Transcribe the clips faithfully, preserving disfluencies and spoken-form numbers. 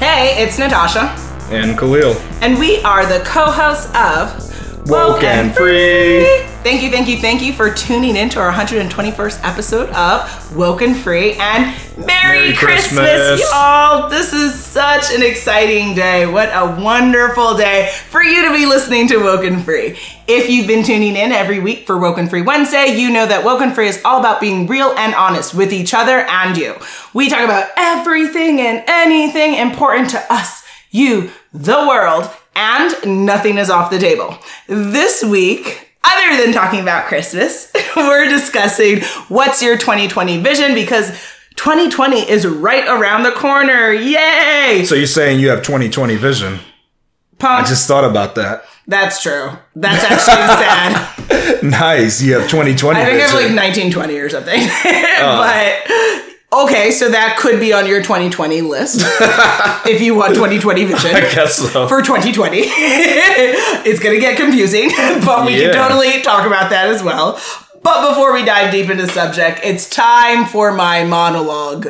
Hey, it's Natasha. And Khalil. And we are the co-hosts of Woke and Free. Thank you, thank you, thank you for tuning in to our one hundred twenty-first episode of Woke and Free. And Merry, Merry Christmas, Christmas, y'all. This is such an exciting day. What a wonderful day for you to be listening to Woke and Free. If you've been tuning in every week for Woke and Free Wednesday, you know that Woke and Free is all about being real and honest with each other and you. We talk about everything and anything important to us, you, the world, and nothing is off the table. This week, other than talking about Christmas, we're discussing what's your twenty twenty vision, because twenty twenty is right around the corner. Yay! So you're saying you have twenty twenty vision. Pump. I just thought about that. That's true. That's actually sad. Nice. You have twenty twenty I think vision. I have like nineteen twenty or something. Oh. But, okay, so that could be on your twenty twenty list. If you want twenty twenty vision. I guess so. For twenty twenty. It's going to get confusing, but we yeah. can totally talk about that as well. But before we dive deep into the subject, it's time for my monologue.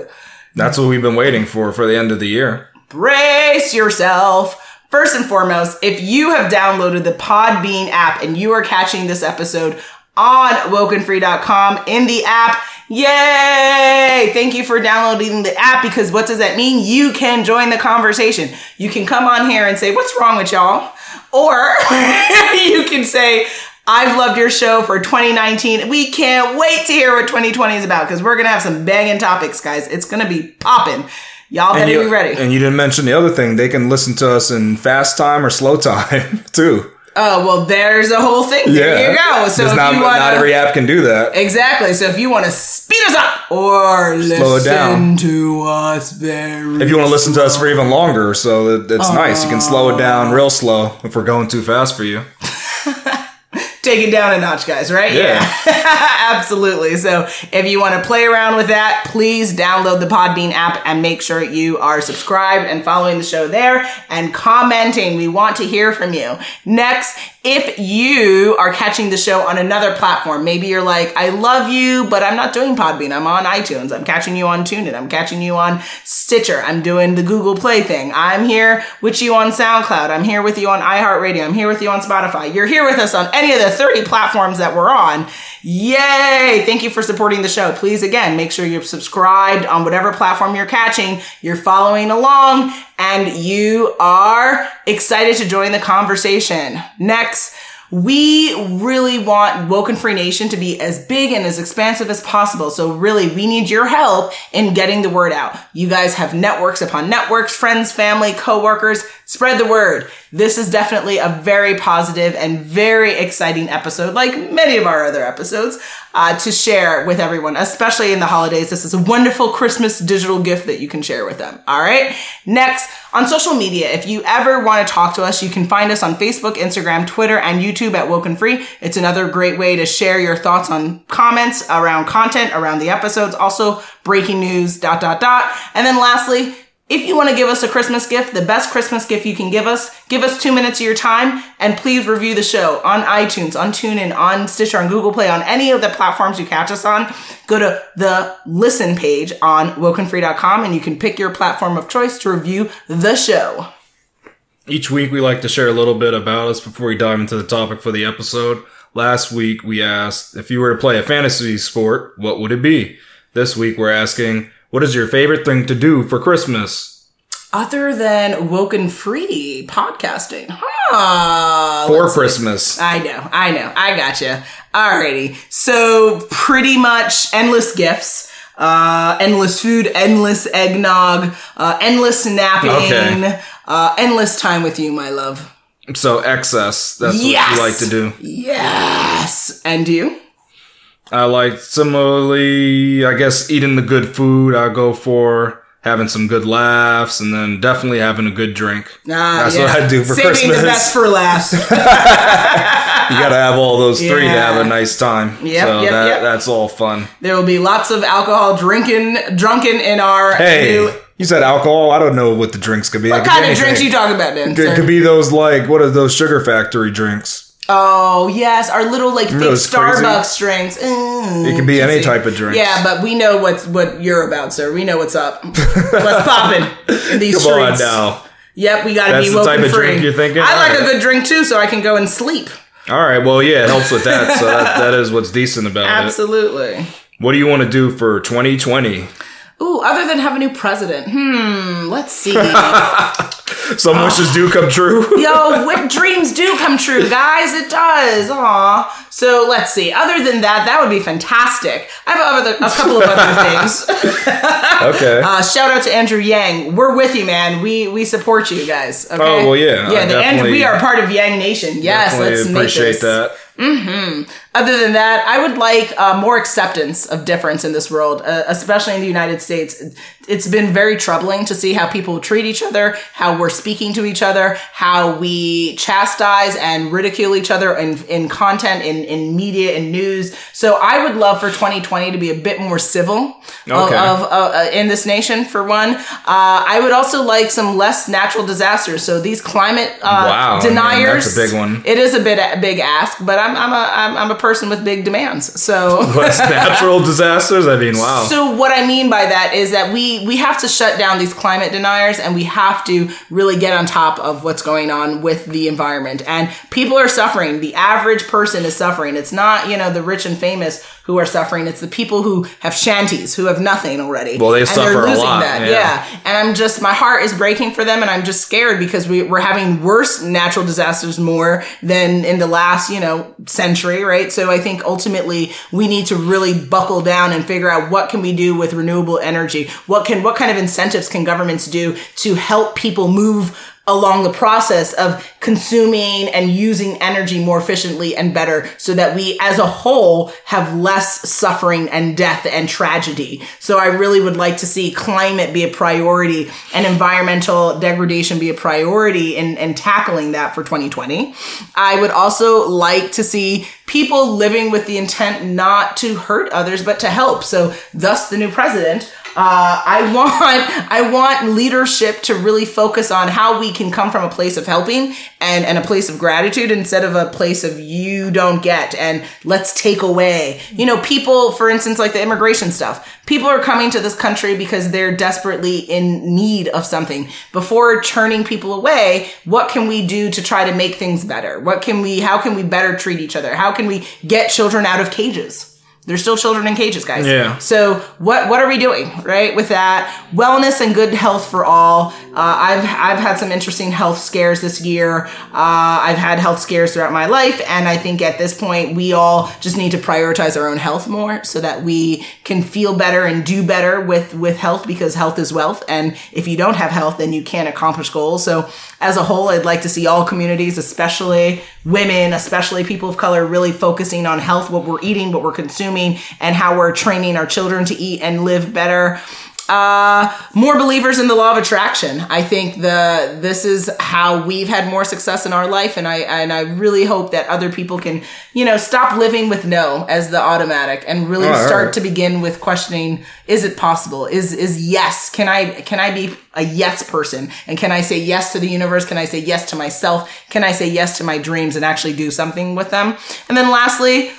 That's what we've been waiting for, for the end of the year. Brace yourself. First and foremost, if you have downloaded the Podbean app and you are catching this episode on woken free dot com in the app, yay! Thank you for downloading the app, because what does that mean? You can join the conversation. You can come on here and say, what's wrong with y'all? Or you can say, I've loved your show for twenty nineteen. We can't wait to hear what twenty twenty is about, because we're going to have some banging topics, guys. It's going to be popping. Y'all better you, be ready. And you didn't mention the other thing. They can listen to us in fast time or slow time, too. Oh, well, there's a whole thing. There yeah. you go. So if not, you wanna, not every app can do that. Exactly. So if you want to speed us up or slow listen down. to us very If you want to listen to us for even longer, so it, it's uh, nice. You can slow it down real slow if we're going too fast for you. Take it down a notch, guys, right? Yeah. yeah. Absolutely. So if you want to play around with that, please download the Podbean app and make sure you are subscribed and following the show there and commenting. We want to hear from you. Next, if you are catching the show on another platform, maybe you're like, I love you, but I'm not doing Podbean. I'm on iTunes. I'm catching you on TuneIn. I'm catching you on Stitcher. I'm doing the Google Play thing. I'm here with you on SoundCloud. I'm here with you on iHeartRadio. I'm here with you on Spotify. You're here with us on any of the thirty platforms that we're on. Yay! Thank you for supporting the show. Please, again, make sure you're subscribed on whatever platform you're catching. You're following along. And you are excited to join the conversation. Next, we really want Woke and Free Nation to be as big and as expansive as possible. So really, we need your help in getting the word out. You guys have networks upon networks, friends, family, coworkers. Spread the word. This is definitely a very positive and very exciting episode, like many of our other episodes, uh, to share with everyone, especially in the holidays. This is a wonderful Christmas digital gift that you can share with them. All right. Next, on social media, if you ever want to talk to us, you can find us on Facebook, Instagram, Twitter, and YouTube at Woke and Free. It's another great way to share your thoughts on comments around content, around the episodes, also breaking news, dot, dot, dot. And then lastly, if you want to give us a Christmas gift, the best Christmas gift you can give us, give us two minutes of your time, and please review the show on iTunes, on TuneIn, on Stitcher, on Google Play, on any of the platforms you catch us on. Go to the listen page on woken free dot com, and you can pick your platform of choice to review the show. Each week, we like to share a little bit about us before we dive into the topic for the episode. Last week, we asked, if you were to play a fantasy sport, what would it be? This week, we're asking, what is your favorite thing to do for Christmas? Other than Woke and Free podcasting. Huh. For Let's Christmas. See. I know. I know. I gotcha. Alrighty. So pretty much endless gifts, uh, endless food, endless eggnog, uh, endless napping, okay. uh, endless time with you, my love. So excess. That's yes. what you like to do. Yes. And you? I like, similarly, I guess, eating the good food. I go for having some good laughs and then definitely having a good drink. Ah, That's yeah. what I do for Saving Christmas. Saving the best for last. You got to have all those yeah. three to have a nice time. Yep, so yep, that, yep. that's all fun. There will be lots of alcohol drinking, drunken in our hey. new... You said alcohol. I don't know what the drinks could be. What it kind of drinks are you talking about, then? It sir? could be those, like, what are those Sugar Factory drinks? Oh, yes. Our little, like, you know, fake Starbucks drinks. Mm, it can be any type of drink. Yeah, but we know what's, what you're about, sir. We know what's up. What's popping in these Come streets. Come on now. Yep, we got to be woke and free. That's the type of drink you're thinking? I like a good drink, too, so I can go and sleep. All right. Well, yeah, it helps with that. So that, that is what's decent about it. Absolutely. What do you want to do for twenty twenty? Ooh, other than have a new president. Hmm, let's see. Some Aww. Wishes do come true. Yo, what dreams do come true, guys. It does. Aw. So let's see. Other than that, that would be fantastic. I have other, a couple of other things. Okay. Uh, shout out to Andrew Yang. We're with you, man. We we support you guys. Okay? Oh, well, yeah. Yeah, the Andrew, we are part of Yang Nation. Yes, let's make this. Appreciate that. Mm-hmm. Other than that, I would like uh, more acceptance of difference in this world, uh, especially in the United States. It's been very troubling to see how people treat each other, how we're speaking to each other, how we chastise and ridicule each other in, in content, in, in media and news. So I would love for twenty twenty to be a bit more civil okay. of, of uh, in this nation, for one. Uh, I would also like some less natural disasters. So these climate uh, wow, deniers. Man, that's a big one. It is a bit a big ask, but I'm I'm a I'm, I'm a person with big demands. So what's natural disasters? I mean, wow. So what I mean by that is that we we have to shut down these climate deniers, and we have to really get on top of what's going on with the environment. And people are suffering. The average person is suffering. It's not, you know, the rich and famous who are suffering. It's the people who have shanties, who have nothing already. Well, they and suffer they're losing a lot. That. Yeah. yeah. And I'm just, my heart is breaking for them, and I'm just scared because we, we're having worse natural disasters more than in the last, you know, century, right? So I think ultimately we need to really buckle down and figure out what can we do with renewable energy? What can, what kind of incentives can governments do to help people move along the process of consuming and using energy more efficiently and better so that we as a whole have less suffering and death and tragedy. So I really would like to see climate be a priority and environmental degradation be a priority in, in tackling that for twenty twenty. I would also like to see people living with the intent not to hurt others, but to help. So thus the new president. Uh, I want, I want leadership to really focus on how we can come from a place of helping and, and a place of gratitude instead of a place of you don't get and let's take away. You know, people, for instance, like the immigration stuff, people are coming to this country because they're desperately in need of something. Before turning people away, what can we do to try to make things better? What can we, how can we better treat each other? How can we get children out of cages? There's still children in cages, guys. Yeah. So what what are we doing, right, with that? Wellness and good health for all. Uh, I've I've had some interesting health scares this year. Uh, I've had health scares throughout my life, and I think at this point we all just need to prioritize our own health more so that we can feel better and do better with, with health, because health is wealth, and if you don't have health, then you can't accomplish goals. So as a whole, I'd like to see all communities, especially women, especially people of color, really focusing on health, what we're eating, what we're consuming, and how we're training our children to eat and live better. Uh, more believers in the law of attraction. I think the this is how we've had more success in our life, and I and I really hope that other people can, you know, stop living with no as the automatic and really all start right. to begin with questioning: is it possible? Is is yes? Can I can I be a yes person? And can I say yes to the universe? Can I say yes to myself? Can I say yes to my dreams and actually do something with them? And then lastly,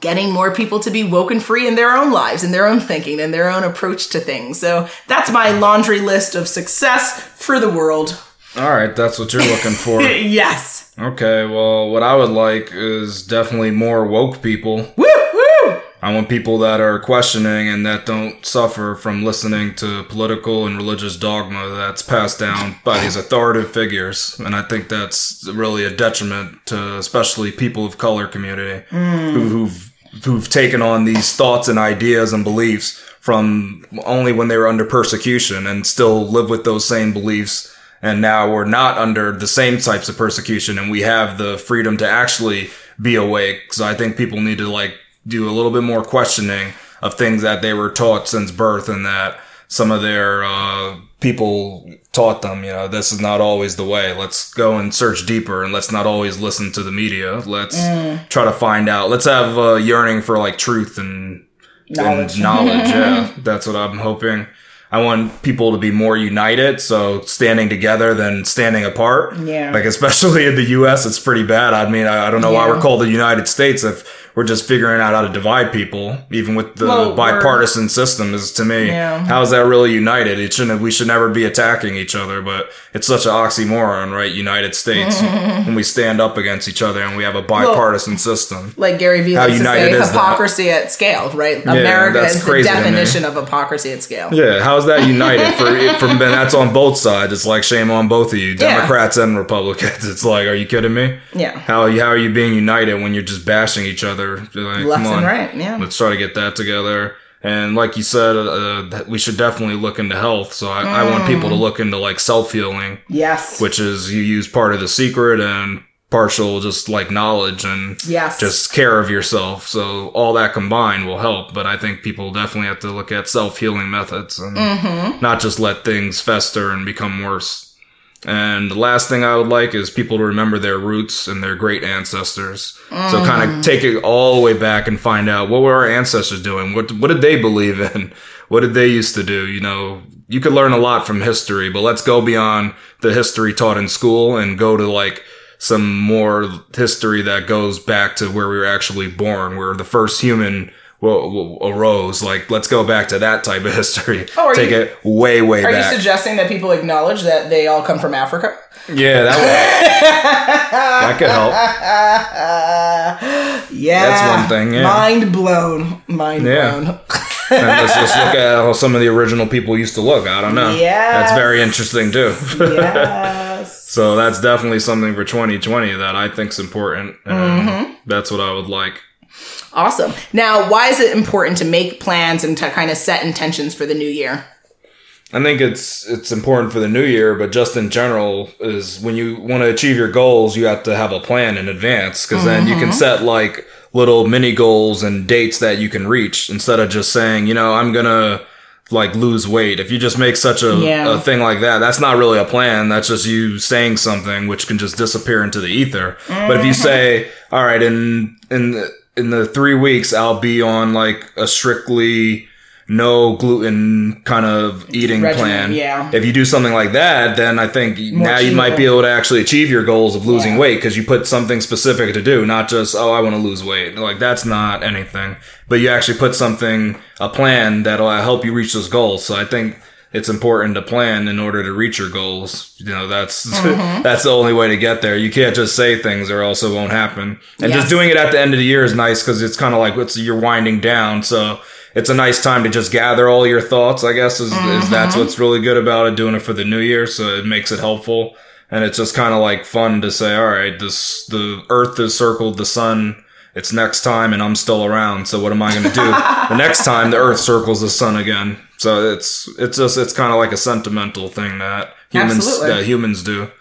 getting more people to be woke and free in their own lives, in their own thinking, in their own approach to things. So that's my laundry list of success for the world. All right, that's what you're looking for. Yes. Okay, well, what I would like is definitely more woke people. Woo, woo! I want people that are questioning and that don't suffer from listening to political and religious dogma that's passed down by these authoritative figures. And I think that's really a detriment to especially people of color community mm. who, who've, who've taken on these thoughts and ideas and beliefs from only when they were under persecution and still live with those same beliefs. And now we're not under the same types of persecution, and we have the freedom to actually be awake. So I think people need to like do a little bit more questioning of things that they were taught since birth and that some of their uh, people taught them, you know, this is not always the way. Let's go and search deeper, and let's not always listen to the media. Let's mm. try to find out. Let's have a yearning for like truth and knowledge. And knowledge. Yeah, that's what I'm hoping. I want people to be more united. So standing together than standing apart. Yeah. Like, especially in the U S, it's pretty bad. I mean, I, I don't know yeah. why we're called the United States if we're just figuring out how to divide people, even with the well, bipartisan system is to me, yeah. how is that really united? It shouldn't, we should never be attacking each other, but it's such an oxymoron, right? United States. When we stand up against each other and we have a bipartisan well, system. Like Gary Vee likes to say, hypocrisy at scale, right? Yeah, America is the definition of hypocrisy at scale. Yeah. How is that united? for, for and that's on both sides. It's like, shame on both of you, Democrats yeah. and Republicans. It's like, are you kidding me? Yeah. How, how are you being united when you're just bashing each other? Like, left and right, yeah. Let's try to get that together. And like you said, uh, we should definitely look into health. So I, mm. I want people to look into like self-healing. Yes. Which is you use part of the secret and partial just like knowledge and yes. just care of yourself. So all that combined will help. But I think people definitely have to look at self-healing methods and mm-hmm. not just let things fester and become worse. And the last thing I would like is people to remember their roots and their great ancestors. Mm. So kind of take it all the way back and find out what were our ancestors doing? What what did they believe in? What did they used to do? You know, you could learn a lot from history, but let's go beyond the history taught in school and go to like some more history that goes back to where we were actually born, where the first human arose. Like, let's go back to that type of history. Oh, take you, it way way are back. Are you suggesting that people acknowledge that they all come from Africa? Yeah, that would that could help. Uh, yeah, that's one thing. Yeah. Mind blown. Mind yeah. blown. And let's just look at how some of the original people used to look. I don't know. Yeah, that's very interesting too. Yes. So that's definitely something for twenty twenty that I think's important. And mm-hmm. that's what I would like. Awesome. Now, why is it important to make plans and to kind of set intentions for the new year? I think it's it's important for the new year, but just in general is when you want to achieve your goals, you have to have a plan in advance because mm-hmm. then you can set like little mini goals and dates that you can reach instead of just saying, you know, I'm going to like lose weight. If you just make such a, yeah. a thing like that, that's not really a plan. That's just you saying something which can just disappear into the ether. Mm-hmm. But if you say, all right, in in the, in the three weeks, I'll be on like a strictly no gluten kind of eating regimen, plan. Yeah. If you do something like that, then I think More now cheaper. You might be able to actually achieve your goals of losing yeah. weight because you put something specific to do, not just, oh, I want to lose weight. Like that's not anything, but you actually put something, a plan that'll help you reach those goals. So I think it's important to plan in order to reach your goals. You know, that's mm-hmm. that's the only way to get there. You can't just say things or else it won't happen. And yes. just doing it at the end of the year is nice because it's kind of like it's, you're winding down. So it's a nice time to just gather all your thoughts, I guess, is, mm-hmm. is that's what's really good about it, doing it for the new year. So it makes it helpful. And it's just kind of like fun to say, all right, this the earth has circled the sun. It's next time and I'm still around. So what am I going to do? The next time the earth circles the sun again. So it's it's just it's kind of like a sentimental thing that humans that humans do.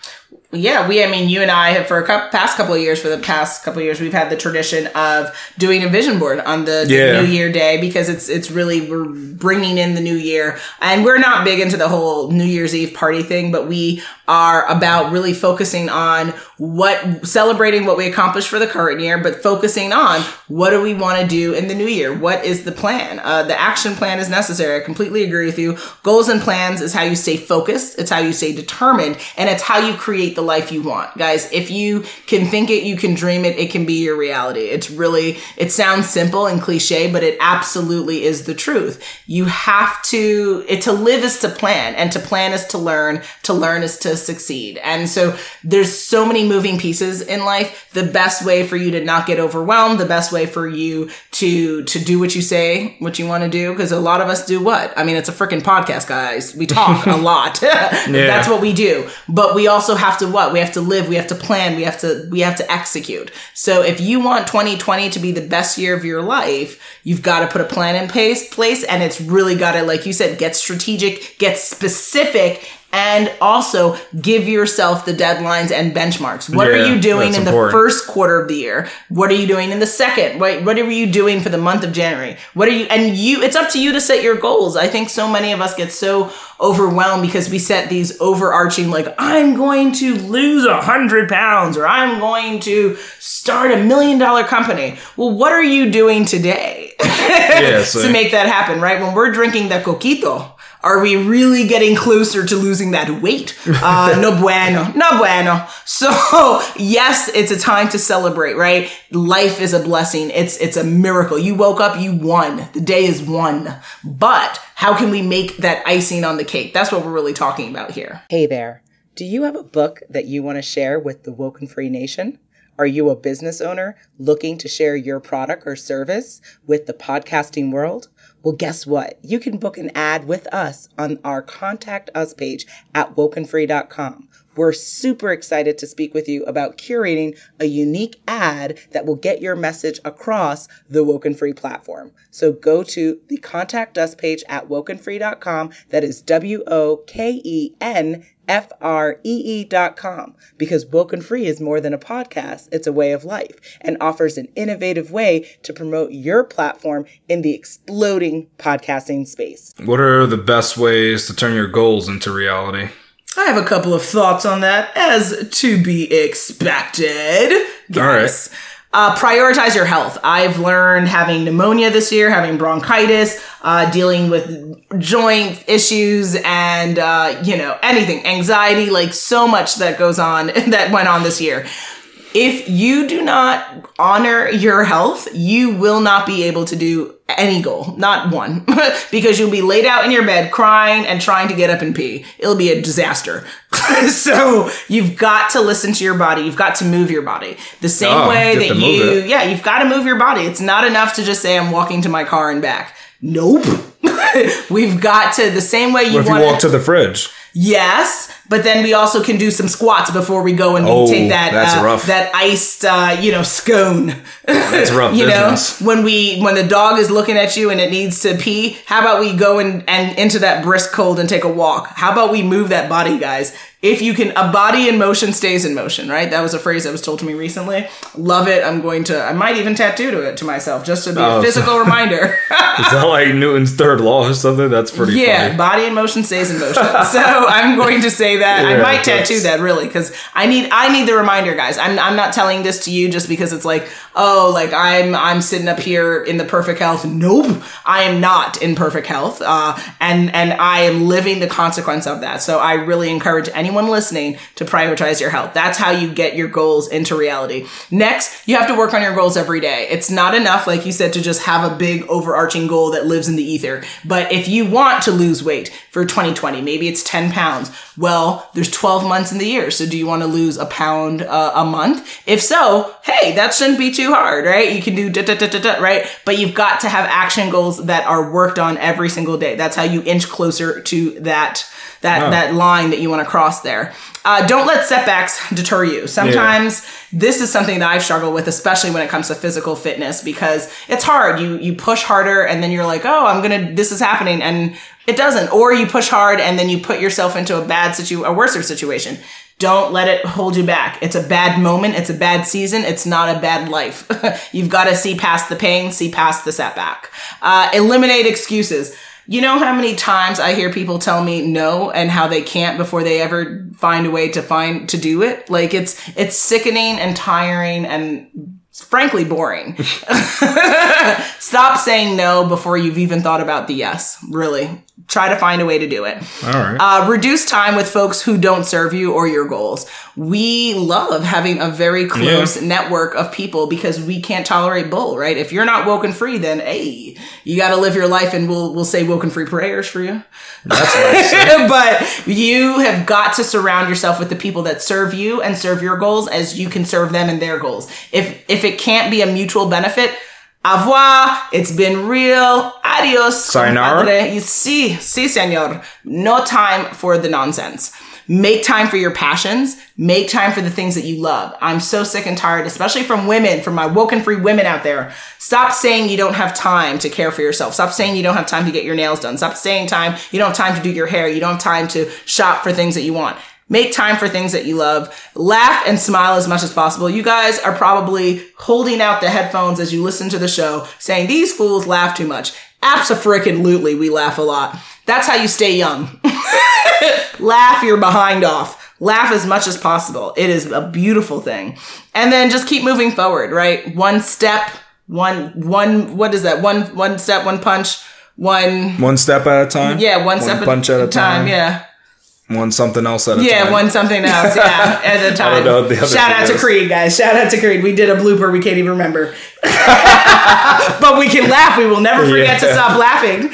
Yeah, we I mean you and I have for a couple, past couple of years for the past couple of years we've had the tradition of doing a vision board on the, the yeah. New Year Day because it's it's really we're bringing in the new year, and we're not big into the whole New Year's Eve party thing, but we are about really focusing on what celebrating what we accomplished for the current year, but focusing on what do we want to do in the new year? What is the plan? Uh, the action plan is necessary. I completely agree with you. Goals and plans is how you stay focused. It's how you stay determined, and it's how you create the life you want. Guys, if you can think it, you can dream it, it can be your reality. It's really, it sounds simple and cliche, but it absolutely is the truth. You have to, it, to live is to plan, and to plan is to learn, to learn is to succeed. And so there's so many moving pieces in life. The best way for you to not get overwhelmed, the best way for you to, to do what you say, what you want to do, because a lot of us do what? I mean, it's a freaking podcast, guys. We talk a lot. yeah. That's what we do. But we also have to what? We have to live, we have to plan, we have to we have to execute. So if you want twenty twenty to be the best year of your life, you've got to put a plan in place, place and it's really got to, like you said, get strategic, get specific, and also give yourself the deadlines and benchmarks. What yeah, are you doing in the important. first quarter of the year? What are you doing in the second? What, what are you doing for the month of January? What are you, and you, it's up to you to set your goals. I think so many of us get so overwhelmed because we set these overarching, like, I'm going to lose a hundred pounds or I'm going to start a million dollar company. Well, what are you doing today yeah, so. to make that happen, right? When we're drinking the coquito, Are we really getting closer to losing that weight? Uh, no bueno, no bueno. So yes, it's a time to celebrate, right? Life is a blessing. It's, it's a miracle. You woke up, you won. The day is won. But how can we make that icing on the cake? That's what we're really talking about here. Hey there. Do you have a book that you want to share with the Woke and Free Nation? Are you a business owner looking to share your product or service with the podcasting world? Well, guess what? You can book an ad with us on our Contact Us page at woken free dot com. We're super excited to speak with you about curating a unique ad that will get your message across the Woke and Free platform. So go to the Contact Us page at woken free dot com. That is W O K E N F R E E dot com, because Woke and Free is more than a podcast. It's a way of life and offers an innovative way to promote your platform in the exploding podcasting space. What are the best ways to turn your goals into reality? I have a couple of thoughts on that, as to be expected. Yes. All right. Uh, prioritize your health. I've learned having pneumonia this year, having bronchitis, uh, dealing with joint issues and, uh, you know, anything, anxiety, like so much that goes on, that went on this year. If you do not honor your health, you will not be able to do any goal, not one, because you'll be laid out in your bed crying and trying to get up and pee. It'll be a disaster. So you've got to listen to your body. You've got to move your body the same oh, way that you, it. yeah, you've got to move your body. It's not enough to just say, I'm walking to my car and back. Nope. We've got to the same way you want to. If you walk to the fridge. Yes, but then we also can do some squats before we go and we oh, take that uh, that iced uh, you know scone. That's rough. you business. know when we when the dog is looking at you and it needs to pee, how about we go and, and into that brisk cold and take a walk? How about we move that body, guys? If you can, a body in motion stays in motion, right? That was a phrase that was told to me recently. Love it. I'm going to. I might even tattoo to it to myself just to be oh, a physical so, reminder. Is that like Newton's third law or something? That's pretty. Yeah, funny. Body in motion stays in motion. So. I'm going to say that. Yeah, I might tattoo that really because I need I need the reminder, guys. I'm I'm not telling this to you just because it's like, oh, like I'm I'm sitting up here in the perfect health. Nope, I am not in perfect health, uh, and and I am living the consequence of that. So I really encourage anyone listening to prioritize your health. That's how you get your goals into reality. Next, you have to work on your goals every day. It's not enough, like you said, to just have a big overarching goal that lives in the ether. But if you want to lose weight for twenty twenty, maybe it's ten pounds. Well, there's twelve months in the year. So do you want to lose a pound uh, a month? If so, hey, that shouldn't be too hard, right? You can do da, da, da, da, da, right? But you've got to have action goals that are worked on every single day. That's how you inch closer to that, that, oh. that line that you want to cross there. Uh, don't let setbacks deter you. Sometimes yeah. this is something that I've struggled with, especially when it comes to physical fitness, because it's hard. You, you push harder and then you're like, oh, I'm going to, this is happening. And it doesn't. Or you push hard and then you put yourself into a bad situ, a worser situation. Don't let it hold you back. It's a bad moment. It's a bad season. It's not a bad life. You've got to see past the pain, see past the setback. Uh, eliminate excuses. You know how many times I hear people tell me no and how they can't before they ever find a way to find, to do it? Like it's, it's sickening and tiring and frankly boring. Stop saying no before you've even thought about the yes. Really. Try to find a way to do it. All right. Uh, reduce time with folks who don't serve you or your goals. We love having a very close yeah. network of people because we can't tolerate bull, right? If you're not woke and free, then hey, you got to live your life and we'll we'll say woke and free prayers for you. That's nice. But you have got to surround yourself with the people that serve you and serve your goals as you can serve them and their goals. If if it can't be a mutual benefit, au revoir. It's been real. Adios. Sayonara. You see, si, senor. No time for the nonsense. Make time for your passions. Make time for the things that you love. I'm so sick and tired, especially from women, from my woke and free women out there. Stop saying you don't have time to care for yourself. Stop saying you don't have time to get your nails done. Stop saying time. You don't have time to do your hair. You don't have time to shop for things that you want. Make time for things that you love. Laugh and smile as much as possible. You guys are probably holding out the headphones as you listen to the show, saying, these fools laugh too much. Abso-frickin-lutely, we laugh a lot. That's how you stay young. Laugh your behind off. Laugh as much as possible. It is a beautiful thing. And then just keep moving forward, right? One step, one, one, what is that? One, one step, one punch. one... One step at a time? Yeah, one, one step punch at, at a time. time. Yeah. One something else at a yeah, time. Yeah, one something else, yeah, at a time. I don't know what the other Shout out is. to Creed, guys. Shout out to Creed. We did a blooper we can't even remember. But we can laugh. We will never forget yeah. to stop laughing.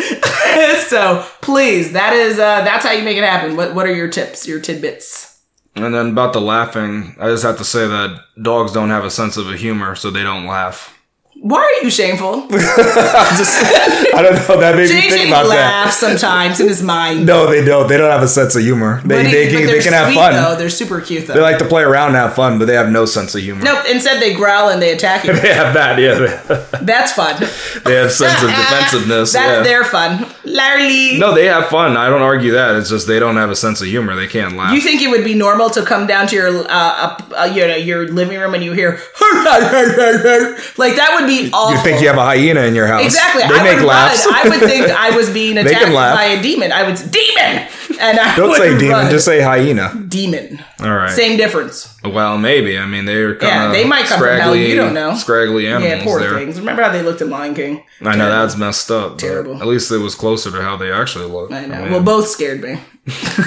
So, please, that is uh, that's how you make it happen. What What are your tips, your tidbits? And then about the laughing, I just have to say that dogs don't have a sense of a humor, so they don't laugh. Why are you shameful? I'm just, I don't know. That made J J me think about that. J J laughs sometimes in his mind. No, they don't. They don't have a sense of humor. They he, they, can, they can have fun. Though. They're super cute, though. They like to play around and have fun, but they have no sense of humor. Nope. Instead, they growl and they attack you. They have that, yeah. That's fun. They have sense of defensiveness. That's yeah. their fun. Larry. No, they have fun. I don't argue that. It's just they don't have a sense of humor. They can't laugh. You think it would be normal to come down to your, uh, up, uh, you know, your living room and you hear, like that would be Be awful. You think you have a hyena in your house. Exactly. They I make would laughs. Run. I would think I was being attacked by a demon. I would say, demon! And I Don't would say demon, run. Just say hyena. Demon. All right. Same difference. Well, maybe. I mean, they're kind yeah, of they might come from hell. You don't know. Scraggly animals. Yeah, poor there. things. Remember how they looked in Lion King? I know, that's messed up. Terrible. At least it was closer to how they actually looked. I know. I mean, well, both scared me.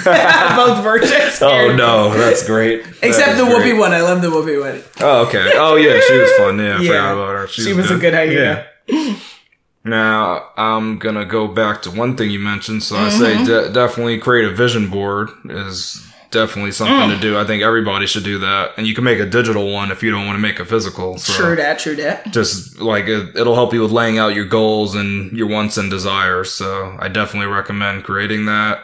Both versions. Oh, no. That's great. Except that the great. Whoopi one. I love the Whoopi one. Oh, okay. Oh, yeah. She was fun. Yeah, yeah. I forgot about her. She, she was, was a good idea. Yeah. Now, I'm going to go back to one thing you mentioned. So mm-hmm. I say de- definitely create a vision board is definitely something mm. to do. I think everybody should do that. And you can make a digital one if you don't want to make a physical. So true that, true that. Just like it, it'll help you with laying out your goals and your wants and desires. So I definitely recommend creating that.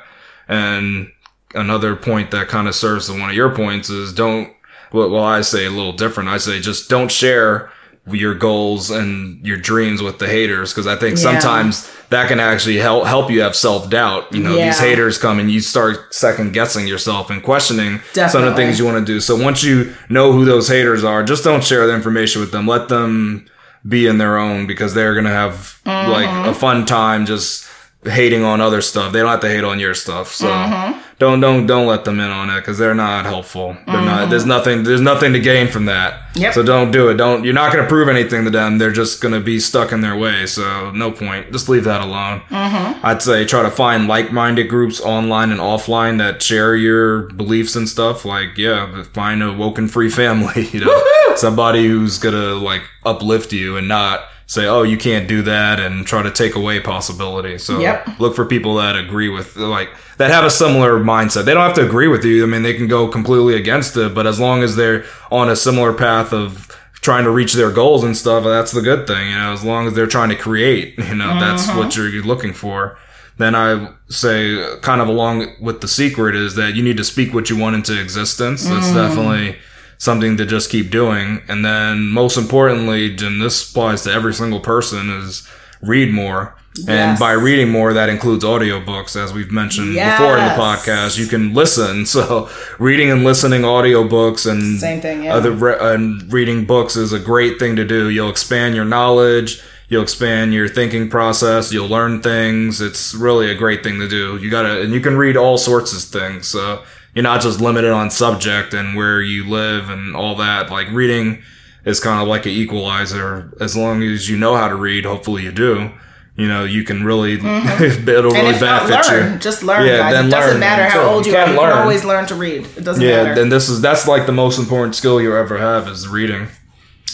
And another point that kind of serves to one of your points is don't, well, I say a little different. I say just don't share your goals and your dreams with the haters, because I think yeah. sometimes that can actually help help you have self-doubt. You know, yeah. these haters come and you start second-guessing yourself and questioning Definitely. some of the things you want to do. So once you know who those haters are, just don't share the information with them. Let them be in their own, because they're going to have mm-hmm. like a fun time just hating on other stuff. They don't have to hate on your stuff. So mm-hmm. don't don't don't let them in on it, because they're not helpful. They're mm-hmm. not. There's nothing. There's nothing to gain from that. Yep. So don't do it. Don't. You're not going to prove anything to them. They're just going to be stuck in their way. So no point. Just leave that alone. Mm-hmm. I'd say try to find like-minded groups online and offline that share your beliefs and stuff. Like yeah, find a woke and free family. You know, Woo-hoo! somebody who's gonna like uplift you and not say, oh, you can't do that, and try to take away possibility. So yep. look for people that agree with, like, that have a similar mindset. They don't have to agree with you. I mean, they can go completely against it, but as long as they're on a similar path of trying to reach their goals and stuff, that's the good thing, you know, as long as they're trying to create, you know, mm-hmm. that's what you're, you're looking for. Then I say kind of along with the secret is that you need to speak what you want into existence. Mm. That's definitely something to just keep doing. And then most importantly, and this applies to every single person, is read more. Yes. And by reading more, that includes audiobooks, as we've mentioned yes. before in the podcast. You can listen. So reading and listening audiobooks and Same thing, yeah. other re- and reading books is a great thing to do. You'll expand your knowledge. You'll expand your thinking process. You'll learn things. It's really a great thing to do. You gotta, and you can read all sorts of things. So you're not just limited on subject and where you live and all that. Like reading is kind of like an equalizer. As long as you know how to read, hopefully you do. You know, you can really, mm-hmm. it'll and really benefit learn, you. Just learn, yeah, guys. Then it doesn't learn. matter how so old you, you are. Learn. You can always learn to read. It doesn't yeah, matter. Yeah, and this is, that's like the most important skill you ever have is reading.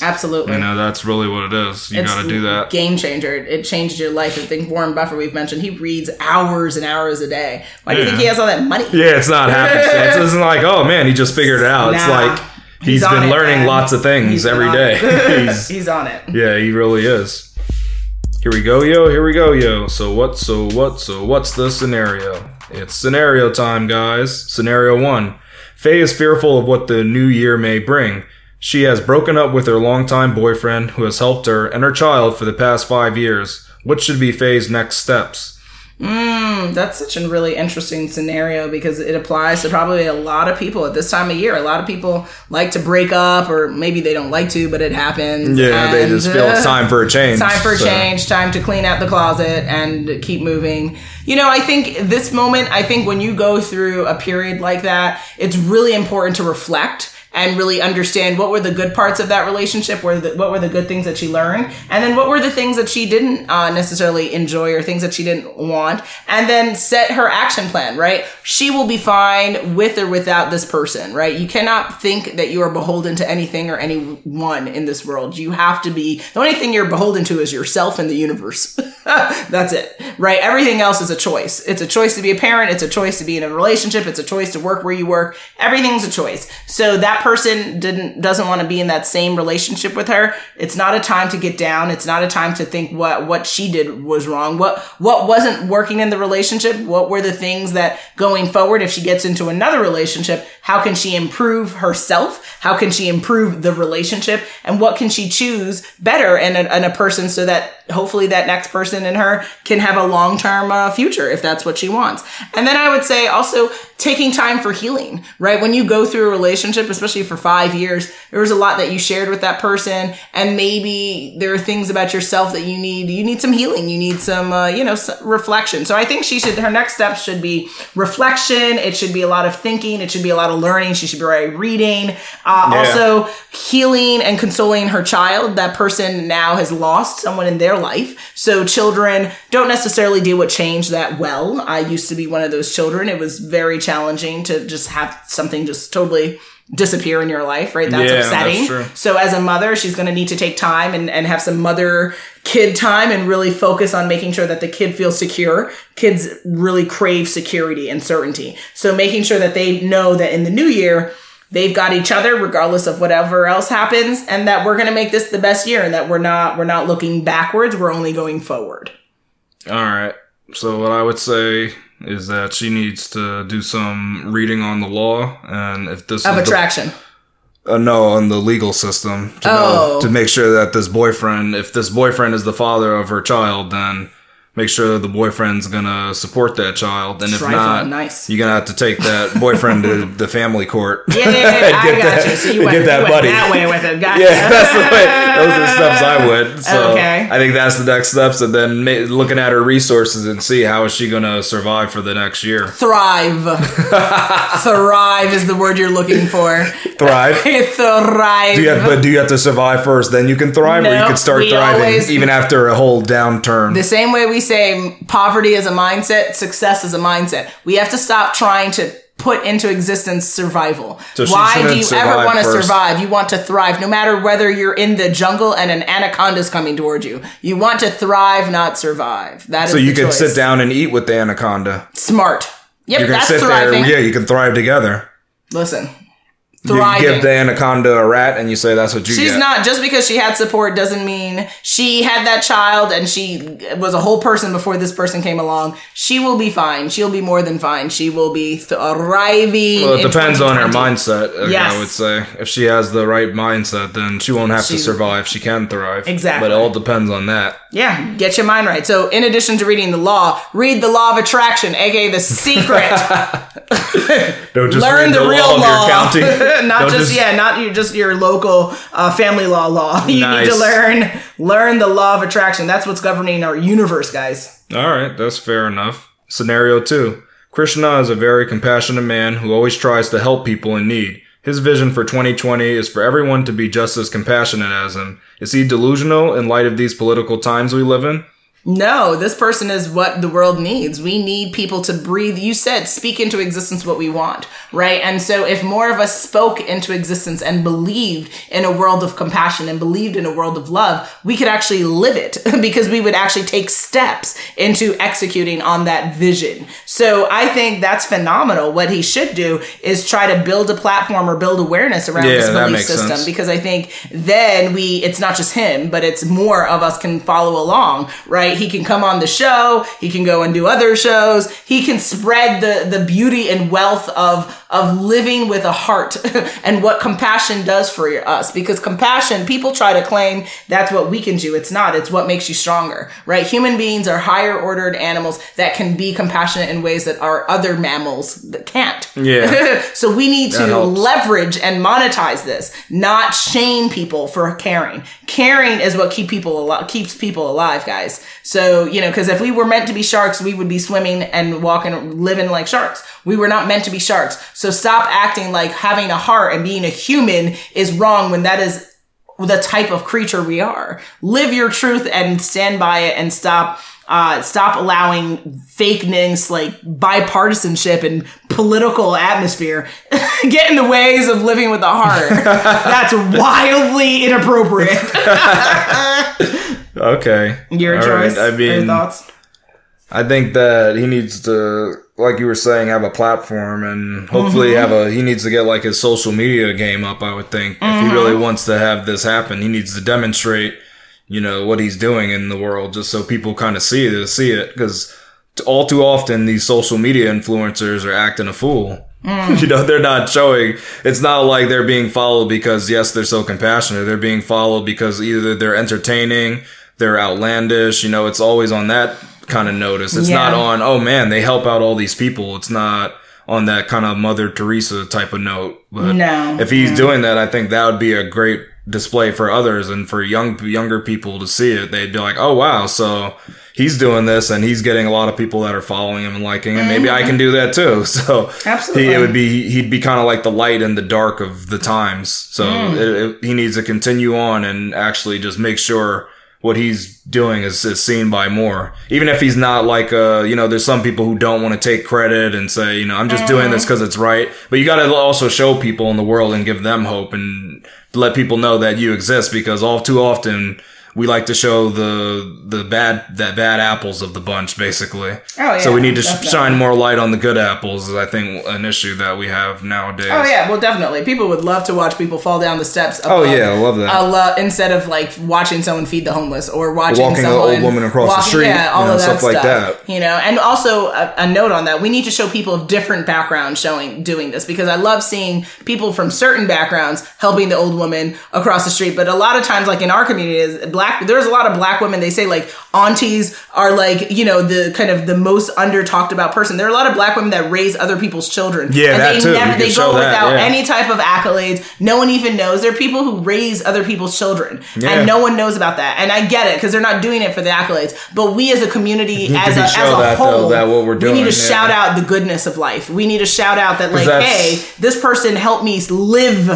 Absolutely. You know, that's really what it is. You got to do that. Game changer. It changed your life. I think Warren Buffett, we've mentioned, he reads hours and hours a day. Why do yeah. you think he has all that money? Yeah, it's not happenstance. It's not like, oh, man, he just figured it out. Nah. It's like he's, he's been it, learning man. lots of things he's every day. he's, he's on it. Yeah, he really is. Here we go, yo. Here we go, yo. So what, so what, so what's the scenario? It's scenario time, guys. Scenario one. Faye is fearful of what the new year may bring. She has broken up with her longtime boyfriend who has helped her and her child for the past five years. What should be Faye's next steps? Mm, that's such a really interesting scenario because it applies to probably a lot of people at this time of year. A lot of people like to break up, or maybe they don't like to, but it happens. Yeah, and they just feel it's time for a change. Time for a so. change, time to clean out the closet and keep moving. You know, I think this moment, I think when you go through a period like that, it's really important to reflect and really understand what were the good parts of that relationship, were the, what were the good things that she learned, and then what were the things that she didn't uh, necessarily enjoy or things that she didn't want, and then set her action plan, right? She will be fine with or without this person, right? You cannot think that you are beholden to anything or anyone in this world. You have to be, the only thing you're beholden to is yourself and the universe. That's it, right? Everything else is a choice. It's a choice to be a parent. It's a choice to be in a relationship. It's a choice to work where you work. Everything's a choice. So that person didn't doesn't want to be in that same relationship with her. It's not a time to get down. It's not a time to think what what she did was wrong. What what wasn't working in the relationship? What were the things that going forward, if she gets into another relationship, how can she improve herself? How can she improve the relationship? And what can she choose better in a, in a person so that hopefully that next person in her can have a long-term uh, future if that's what she wants. And then I would say also taking time for healing, right? When you go through a relationship, especially for five years, there was a lot that you shared with that person. And maybe there are things about yourself that you need, you need some healing. You need some, uh, you know, reflection. So I think she should, her next steps should be reflection. It should be a lot of thinking. It should be a lot of learning. She should be reading, uh, yeah. also healing and consoling her child. That person now has lost someone in their life. So children don't necessarily deal with change that well. I used to be one of those children. It was very challenging to just have something just totally disappear in your life, right? That's yeah, upsetting. That's so as a mother, she's going to need to take time and, and have some mother kid time and really focus on making sure that the kid feels secure. Kids really crave security and certainty. So making sure that they know that in the new year, they've got each other regardless of whatever else happens, and that we're going to make this the best year, and that we're not we're not looking backwards. We're only going forward. All right. So what I would say is that she needs to do some reading on the law, and if this of is attraction. The, uh, no, on the legal system to oh. know, to make sure that this boyfriend, if this boyfriend is the father of her child, then make sure the boyfriend's going to support that child. And if Trifling, not, nice. You're going to have to take that boyfriend to the family court. Yeah, yeah, yeah. I got that, you. So you went, get that, you buddy. Went that way with it. Gotcha. Yeah, that's the way. Those are the steps I would. So okay. I think that's the next steps. And then ma- looking at her resources and see how is she going to survive for the next year. Thrive. Thrive is the word you're looking for. Thrive? Thrive. Do you have, but do you have to survive first? Then you can thrive, nope, or you can start thriving always, even after a whole downturn. The same way we say poverty is a mindset, success is a mindset. We have to stop trying to put into existence survival. So why do you ever want to survive? You want to thrive, no matter whether you're in the jungle and an anaconda's coming toward you. You want to thrive, not survive. That is the choice. So you can sit down and eat with the anaconda. Smart. Yep, that's thriving. Yeah, you can thrive together. Listen. Thriving. You give the anaconda a rat and you say that's what you She's get. She's not, just because she had support doesn't mean she had that child and she was a whole person before this person came along. She will be fine. She'll be more than fine. She will be thriving. Well, it depends on her mindset, yes. I would say. If she has the right mindset, then she won't have she, to survive. She can thrive. Exactly. But it all depends on that. Yeah, get your mind right. So in addition to reading the law, read the law of attraction, a k a the secret. Don't just Learn read the, the real law of law. Your county. Not Don't just, just yeah, not your, just your local uh, family law law. You nice. Need to learn learn the law of attraction. That's what's governing our universe, guys. All right, that's fair enough. Scenario two. Krishna is a very compassionate man who always tries to help people in need. His vision for twenty twenty is for everyone to be just as compassionate as him. Is he delusional in light of these political times we live in? No, this person is what the world needs. We need people to breathe. You said speak into existence what we want, right? And so if more of us spoke into existence and believed in a world of compassion and believed in a world of love, we could actually live it because we would actually take steps into executing on that vision. So I think that's phenomenal. What he should do is try to build a platform or build awareness around yeah, this belief system sense. Because I think then we, it's not just him, but it's more of us can follow along, right? He can come on the show. He can go and do other shows. He can spread the, the beauty and wealth of, of living with a heart and what compassion does for us. Because compassion, people try to claim that's what weakens you. It's not. It's what makes you stronger, right? Human beings are higher ordered animals that can be compassionate in ways that our other mammals can't. Yeah. So we need that to helps. Leverage and monetize this, not shame people for caring. Caring is what keep people alive, keeps people alive, guys. So, you know, because if we were meant to be sharks, we would be swimming and walking, living like sharks. We were not meant to be sharks. So stop acting like having a heart and being a human is wrong when that is the type of creature we are. Live your truth and stand by it, and stop Uh, stop allowing fakeness, like bipartisanship and political atmosphere, get in the ways of living with a heart. That's wildly inappropriate. Okay. Your All choice. Right. I mean, your thoughts? I think that he needs to, like you were saying, have a platform, and hopefully mm-hmm. have a, he needs to get like his social media game up, I would think. Mm-hmm. If he really wants to have this happen, he needs to demonstrate, you know, what he's doing in the world, just so people kind of see it, see it. Because all too often these social media influencers are acting a fool. Mm. You know, they're not showing. It's not like they're being followed because, yes, they're so compassionate. They're being followed because either they're entertaining, they're outlandish. You know, it's always on that kind of notice. It's yeah. not on, oh, man, they help out all these people. It's not on that kind of Mother Teresa type of note. But no. if he's no. doing that, I think that would be a great display for others, and for young younger people to see it, they'd be like, oh wow, so he's doing this and he's getting a lot of people that are following him and liking him, mm-hmm. maybe I can do that too. So absolutely, he, it would be he'd be kind of like the light in the dark of the times. So mm. it, it, he needs to continue on and actually just make sure what he's doing is, is seen by more. Even if he's not like a, you know, there's some people who don't want to take credit and say, you know, I'm just mm. doing this because it's right. But you got to also show people in the world and give them hope and let people know that you exist, because all too often we like to show the the bad that bad apples of the bunch, basically. Oh, yeah, so we need to definitely. shine more light on the good apples is, I think, an issue that we have nowadays. Oh, yeah. Well, definitely. People would love to watch people fall down the steps. Oh, yeah. I love that. I love, instead of, like, watching someone feed the homeless or watching walking someone... Walking an old woman across walking, the street. Yeah, all you know, of that stuff. Stuff like that. You know, and also a, a note on that. We need to show people of different backgrounds showing doing this, because I love seeing people from certain backgrounds helping the old woman across the street. But a lot of times, like in our community, is black Black, there's a lot of black women, they say like aunties are like, you know, the kind of the most under talked about person. There are a lot of black women that raise other people's children. Yeah, and that they too. Never, they go that, without yeah. any type of accolades. No one even knows. There are people who raise other people's children yeah. and no one knows about that. And I get it, because they're not doing it for the accolades. But we as a community, as a, as a whole, though, that what we're doing, we need to yeah. shout out the goodness of life. We need to shout out that like, hey, this person helped me live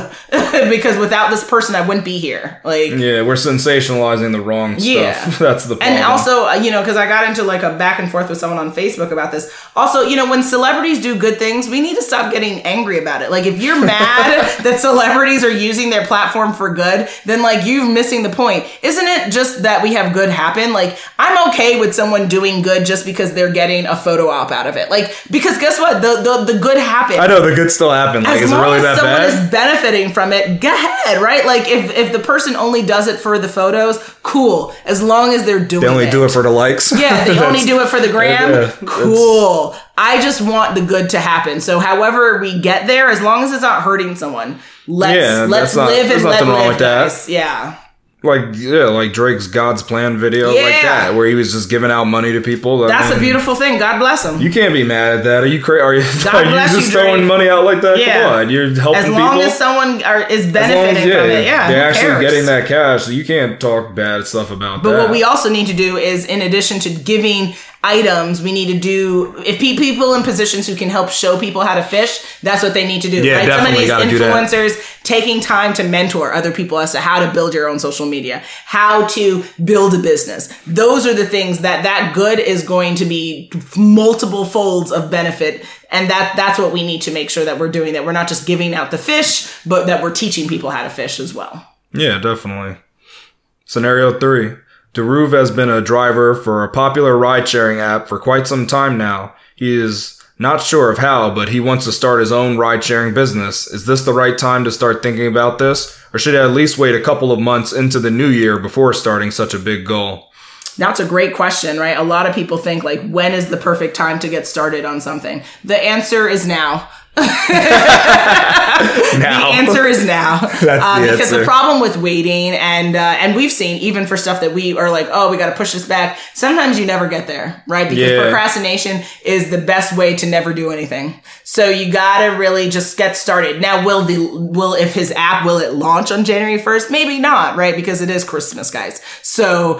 because without this person, I wouldn't be here. Like, yeah, we're sensationalized the wrong stuff. Yeah. That's the problem. And also, you know, because I got into like a back and forth with someone on Facebook about this. Also, you know, when celebrities do good things, we need to stop getting angry about it. Like, if you're mad that celebrities are using their platform for good, then like you're missing the point. Isn't it just that we have good happen? Like, I'm okay with someone doing good just because they're getting a photo op out of it. Like, because guess what? The the, the good happens. I know, the good still happens. Like, is it really that bad? As long as someone is benefiting from it, go ahead, right? Like, if, if the person only does it for the photos, cool. As long as they're doing it. They only it. do it for the likes. Yeah, they only do it for the gram. Yeah, cool. I just want the good to happen. So however we get there, as long as it's not hurting someone, let's yeah, let's not, live and let live. With that. Yeah. Like, yeah, like Drake's God's Plan video, yeah. like that, where he was just giving out money to people. I That's mean, a beautiful thing. God bless him. You can't be mad at that. Are you crazy? Are you, are you just you, throwing Drake. money out like that? Yeah. Come on. You're helping people. As long people. as someone are, is benefiting as as, yeah, from it, yeah. They're actually cares? getting that cash, so you can't talk bad stuff about but that. But what we also need to do is, in addition to giving items, we need to do, if people in positions who can help show people how to fish, that's what they need to do. Yeah, right? Definitely some of these influencers taking time to mentor other people as to how to build your own social media, how to build a business. Those are the things that that good is going to be multiple folds of benefit. And that that's what we need to make sure that we're doing, that we're not just giving out the fish, but that we're teaching people how to fish as well. Yeah, definitely. Scenario three. Dhruv has been a driver for a popular ride-sharing app for quite some time now. He is not sure of how, but he wants to start his own ride-sharing business. Is this the right time to start thinking about this? Or should I at least wait a couple of months into the new year before starting such a big goal? That's a great question, right? A lot of people think, like, when is the perfect time to get started on something? The answer is now. Now. The answer is now. That's uh, the because answer. The problem with waiting, and uh, and we've seen even for stuff that we are like, oh, we got to push this back. Sometimes you never get there, right? Because yeah. procrastination is the best way to never do anything. So you gotta really just get started. Now, will the will if his app will it launch on January first? Maybe not, right? Because it is Christmas, guys. So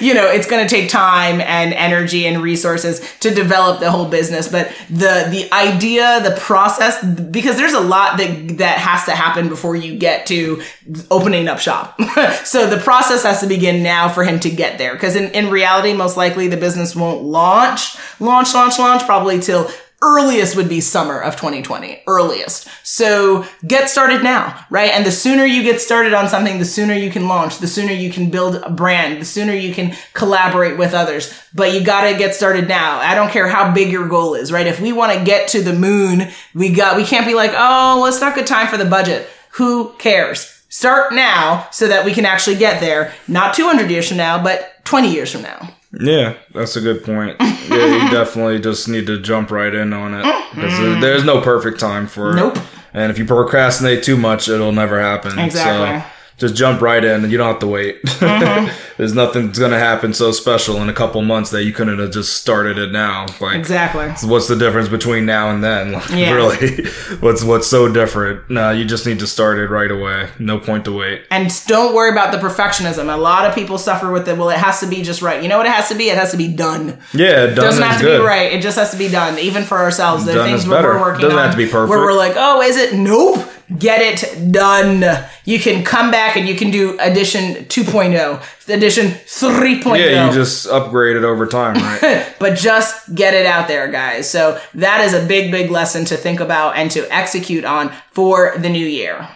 you know it's gonna take time and energy and resources to develop the whole business. But the the idea, the process, because there's a lot that that has to happen before you get to opening up shop. So the process has to begin now for him to get there. Because in, in reality, most likely the business won't launch, launch, launch, launch, probably till earliest would be summer of twenty twenty, earliest. So get started now, right? And the sooner you get started on something, the sooner you can launch, the sooner you can build a brand, the sooner you can collaborate with others. But you got to get started now. I don't care how big your goal is, right? If we want to get to the moon, we got, we can't be like, oh, well, it's not good time for the budget. Who cares? Start now so that we can actually get there. Not two hundred years from now, but twenty years from now. Yeah, that's a good point. Yeah, you definitely just need to jump right in on it. Mm-hmm. There's no perfect time for it. Nope. And if you procrastinate too much, it'll never happen. Exactly. So just jump right in and you don't have to wait. Mm-hmm. There's nothing that's going to happen so special in a couple months that you couldn't have just started it now. Like, exactly. What's the difference between now and then? Like, yeah. Really? What's what's so different? No, you just need to start it right away. No point to wait. And don't worry about the perfectionism. A lot of people suffer with it. Well, it has to be just right. You know what it has to be? It has to be done. Yeah, done It doesn't have to good. be right. It just has to be done. Even for ourselves. There are things where we're working on. It doesn't on have to be perfect. Where we're like, oh, is it? Nope. Get it done. You can come back and you can do edition two point oh, edition three point oh. Yeah, you just upgrade it over time, right? But just get it out there, guys. So that is a big, big lesson to think about and to execute on for the new year.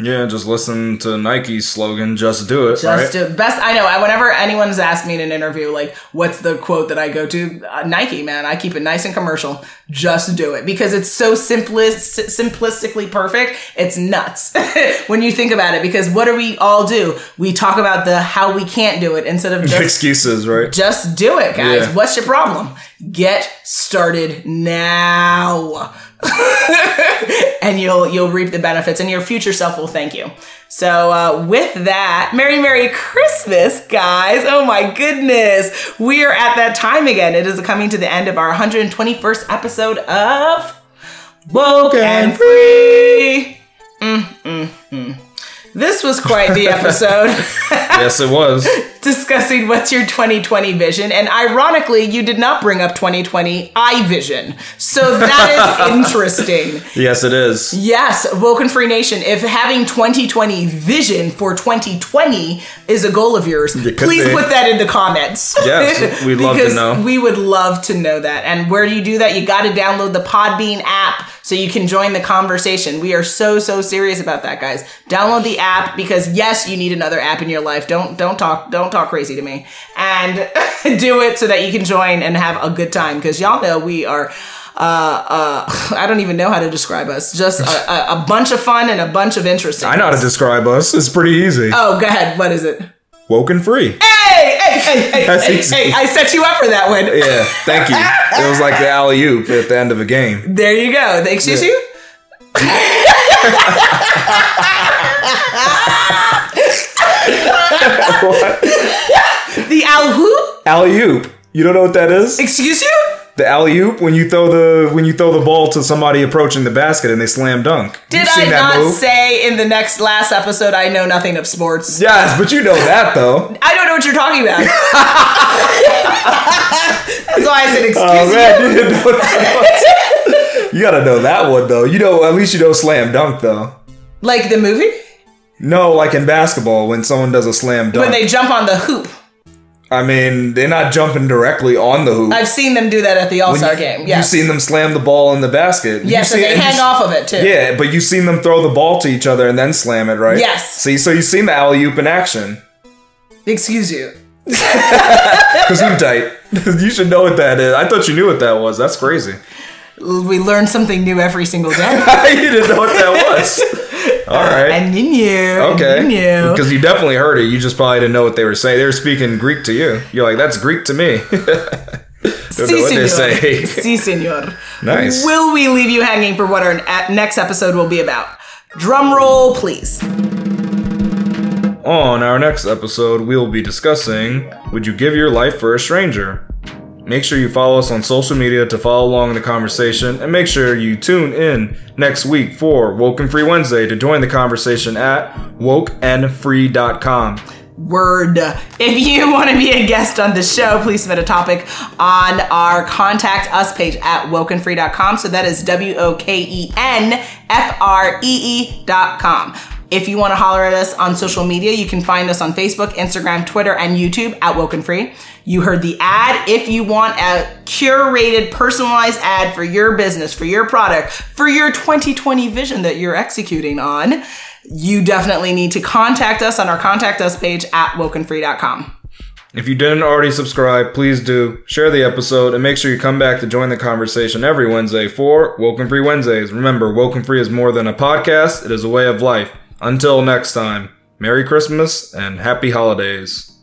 Yeah, just listen to Nike's slogan, just do it, just right? Just do it. Best, I know, I, whenever anyone's asked me in an interview, like, what's the quote that I go to? Uh, Nike, man, I keep it nice and commercial. Just do it. Because it's so simplis- simplistically perfect, it's nuts when you think about it. Because what do we all do? We talk about the how we can't do it instead of just... excuses, right? Just do it, guys. Yeah. What's your problem? Get started now. And you'll you'll reap the benefits, and your future self will thank you. So uh, with that, Merry Merry Christmas, guys. Oh my goodness. We are at that time again. It is coming to the end of our one hundred twenty-first episode of Woke and Free. Mm-mm-mm. This was quite the episode. Yes, it was. Discussing what's your twenty twenty vision. And ironically, you did not bring up twenty twenty I vision. So that is interesting. Yes, it is. Yes, Woke and Free Nation. If having twenty twenty vision for twenty twenty is a goal of yours, please be. Put that in the comments. Yes, we'd love to know. We would love to know that. And where do you do that? You got to download the Podbean app so you can join the conversation. We are so, so serious about that, guys. Download the app because, yes, you need another app in your life. Don't don't talk don't talk crazy to me. And do it so that you can join and have a good time because y'all know we are... Uh, uh, I don't even know how to describe us. Just a, a, a bunch of fun and a bunch of interesting. I know how to describe us. It's pretty easy. Oh, go ahead. What is it? Woke and Free. Hey, hey, hey, hey, That's hey, easy. hey, I set you up for that one. Yeah, thank you. It was like the alley-oop at the end of a game. There you go. The excuse yeah. you? What? The alley-oop? Alley-oop. You don't know what that is? Excuse you? The alley-oop when you throw the when you throw the ball to somebody approaching the basket and they slam dunk. Did You've I not move? say in the next last episode I know nothing of sports? Yes, but you know that though. I don't know what you're talking about. That's why I said excuse me. Oh man, you, you didn't know that one. You gotta know that one though. You know, at least you know slam dunk though. Like the movie? No, like in basketball when someone does a slam dunk. When they jump on the hoop. I mean, they're not jumping directly on the hoop. I've seen them do that at the All-Star you, game. Yes. You've seen them slam the ball in the basket. Yes, and so they hang you, off of it, too. Yeah, but you've seen them throw the ball to each other and then slam it, right? Yes. See, so you've seen the alley-oop in action. Excuse you. Because I'm tight. You should know what that is. I thought you knew what that was. That's crazy. We learn something new every single day. You didn't know what that was. All right. And then you. Okay. And then you. Because you definitely heard it. You just probably didn't know what they were saying. They were speaking Greek to you. You're like, that's Greek to me. Don't si, know what senor. they say. Si, senor. Nice. Will we leave you hanging for what our next episode will be about? Drum roll, please. On our next episode, we will be discussing, would you give your life for a stranger? Make sure you follow us on social media to follow along in the conversation, and make sure you tune in next week for Woke and Free Wednesday to join the conversation at woke and free dot com. Word. If you want to be a guest on the show, please submit a topic on our contact us page at woken free dot com. So that is W O K E N F R E E dot com. If you want to holler at us on social media, you can find us on Facebook, Instagram, Twitter, and YouTube at Woken Free. You heard the ad. If you want a curated, personalized ad for your business, for your product, for your twenty twenty vision that you're executing on, you definitely need to contact us on our contact us page at woken free dot com. If you didn't already subscribe, please do. Share the episode and make sure you come back to join the conversation every Wednesday for Woken Free Wednesdays. Remember, Woken Free is more than a podcast. It is a way of life. Until next time, Merry Christmas and Happy Holidays.